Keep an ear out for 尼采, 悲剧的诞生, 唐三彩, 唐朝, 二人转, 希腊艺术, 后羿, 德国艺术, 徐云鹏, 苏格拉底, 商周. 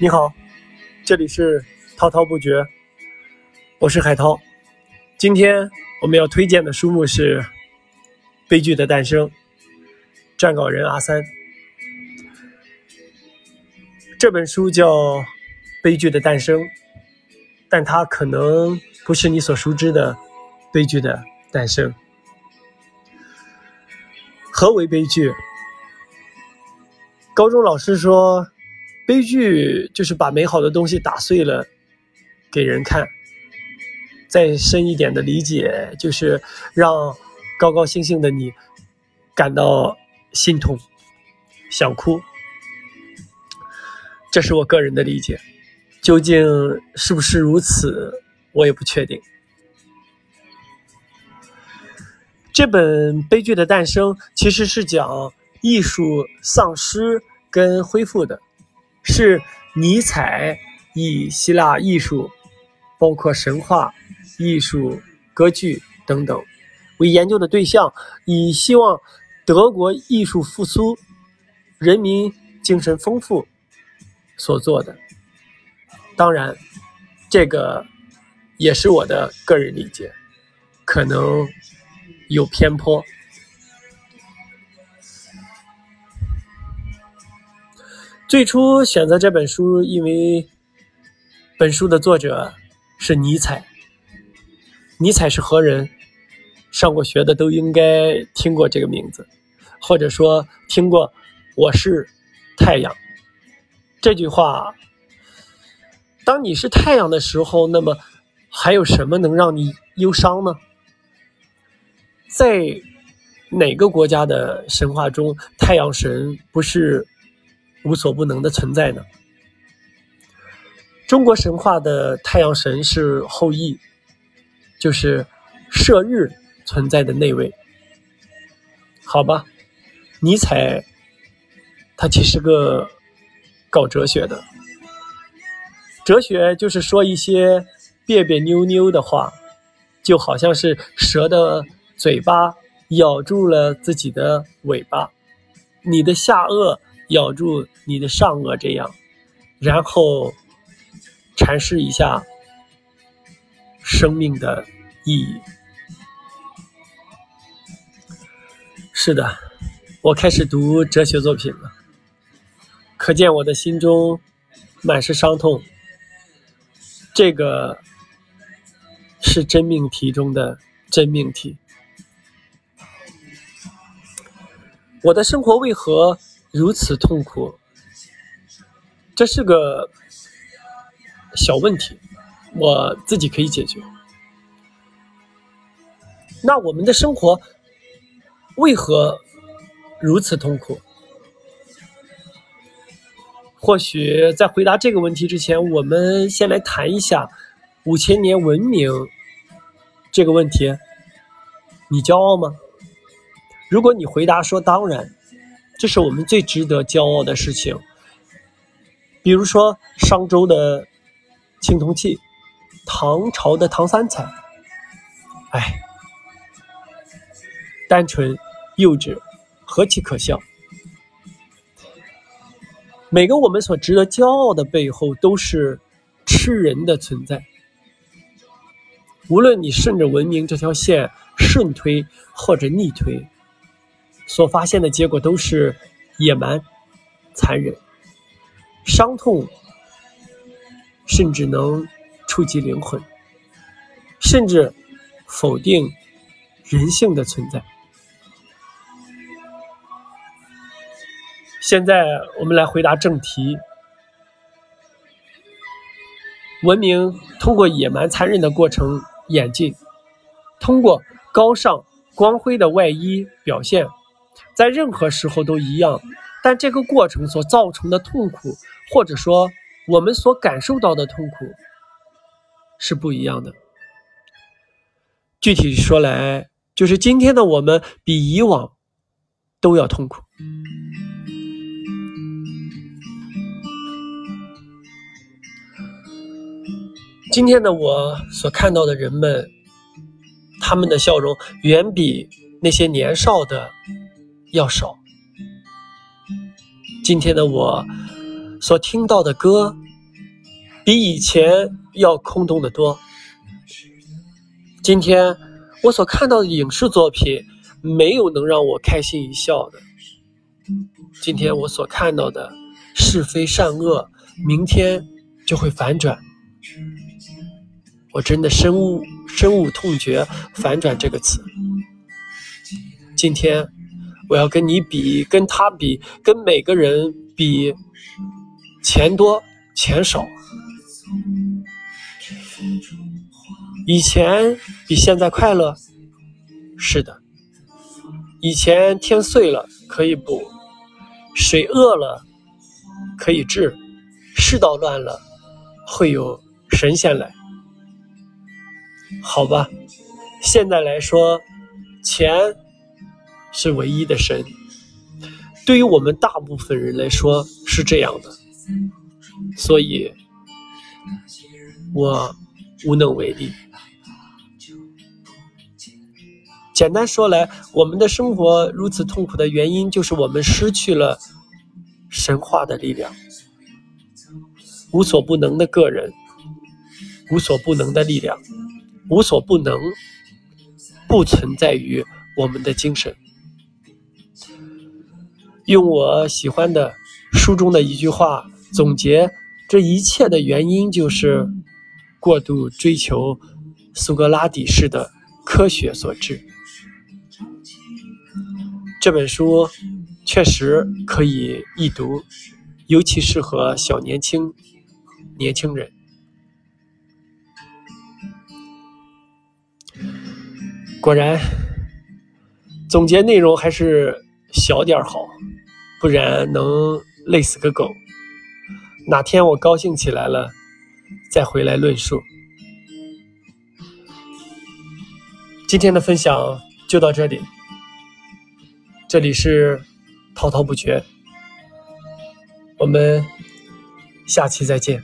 你好，这里是滔滔不绝，我是海涛。今天我们要推荐的书目是《悲剧的诞生》，撰稿人阿三。这本书叫《悲剧的诞生》，但它可能不是你所熟知的悲剧的诞生。何为悲剧？高中老师说，悲剧就是把美好的东西打碎了给人看，再深一点的理解就是让高高兴兴的你感到心痛，想哭。这是我个人的理解，究竟是不是如此，我也不确定。这本《悲剧的诞生》其实是讲艺术丧失跟恢复的，是尼采以希腊艺术，包括神话、艺术、歌剧等等为研究的对象，以希望德国艺术复苏、人民精神丰富所做的。当然，这个也是我的个人理解，可能有偏颇。最初选择这本书，因为本书的作者是尼采。尼采是何人？上过学的都应该听过这个名字，或者说听过“我是太阳”这句话。当你是太阳的时候，那么还有什么能让你忧伤呢？在哪个国家的神话中，太阳神不是无所不能的存在呢？中国神话的太阳神是后羿，就是射日存在的那位。好吧，尼采他其实个搞哲学的，哲学就是说一些别别扭扭的话，就好像是蛇的嘴巴咬住了自己的尾巴，你的下颚咬住你的上颚，这样然后阐释一下生命的意义。是的，我开始读哲学作品了，可见我的心中满是伤痛。这个是真命题中的真命题。我的生活为何如此痛苦？这是个小问题，我自己可以解决。那我们的生活为何如此痛苦？或许在回答这个问题之前，我们先来谈一下5000年文明这个问题。你骄傲吗？如果你回答说当然，这是我们最值得骄傲的事情。比如说商周的青铜器，唐朝的唐三彩，单纯幼稚，何其可笑。每个我们所值得骄傲的背后都是吃人的存在。无论你顺着文明这条线顺推或者逆推，所发现的结果都是野蛮、残忍、伤痛，甚至能触及灵魂，甚至否定人性的存在。现在我们来回答正题。文明通过野蛮残忍的过程演进，通过高尚光辉的外衣表现，在任何时候都一样，但这个过程所造成的痛苦，或者说我们所感受到的痛苦是不一样的。具体说来，就是今天的我们比以往都要痛苦。今天的我所看到的人们，他们的笑容远比那些年少的要少。今天的我所听到的歌比以前要空洞得多。今天我所看到的影视作品没有能让我开心一笑的。今天我所看到的是非善恶，明天就会反转。我真的深恶痛绝反转这个词。今天我要跟你比，跟他比，跟每个人比钱多钱少。以前比现在快乐，是的。以前天碎了可以补，水饿了可以治，世道乱了会有神仙来。好吧，现在来说，钱是唯一的神。对于我们大部分人来说是这样的，所以我无能为力。简单说来，我们的生活如此痛苦的原因，就是我们失去了神话的力量。无所不能的个人，无所不能的力量，无所不能不存在于我们的精神。用我喜欢的书中的一句话总结这一切的原因，就是过度追求苏格拉底式的科学所致。这本书确实可以一读，尤其适合小年轻人。果然总结内容还是小点好，不然能累死个狗。哪天我高兴起来了再回来论述。今天的分享就到这里，这里是滔滔不绝，我们下期再见。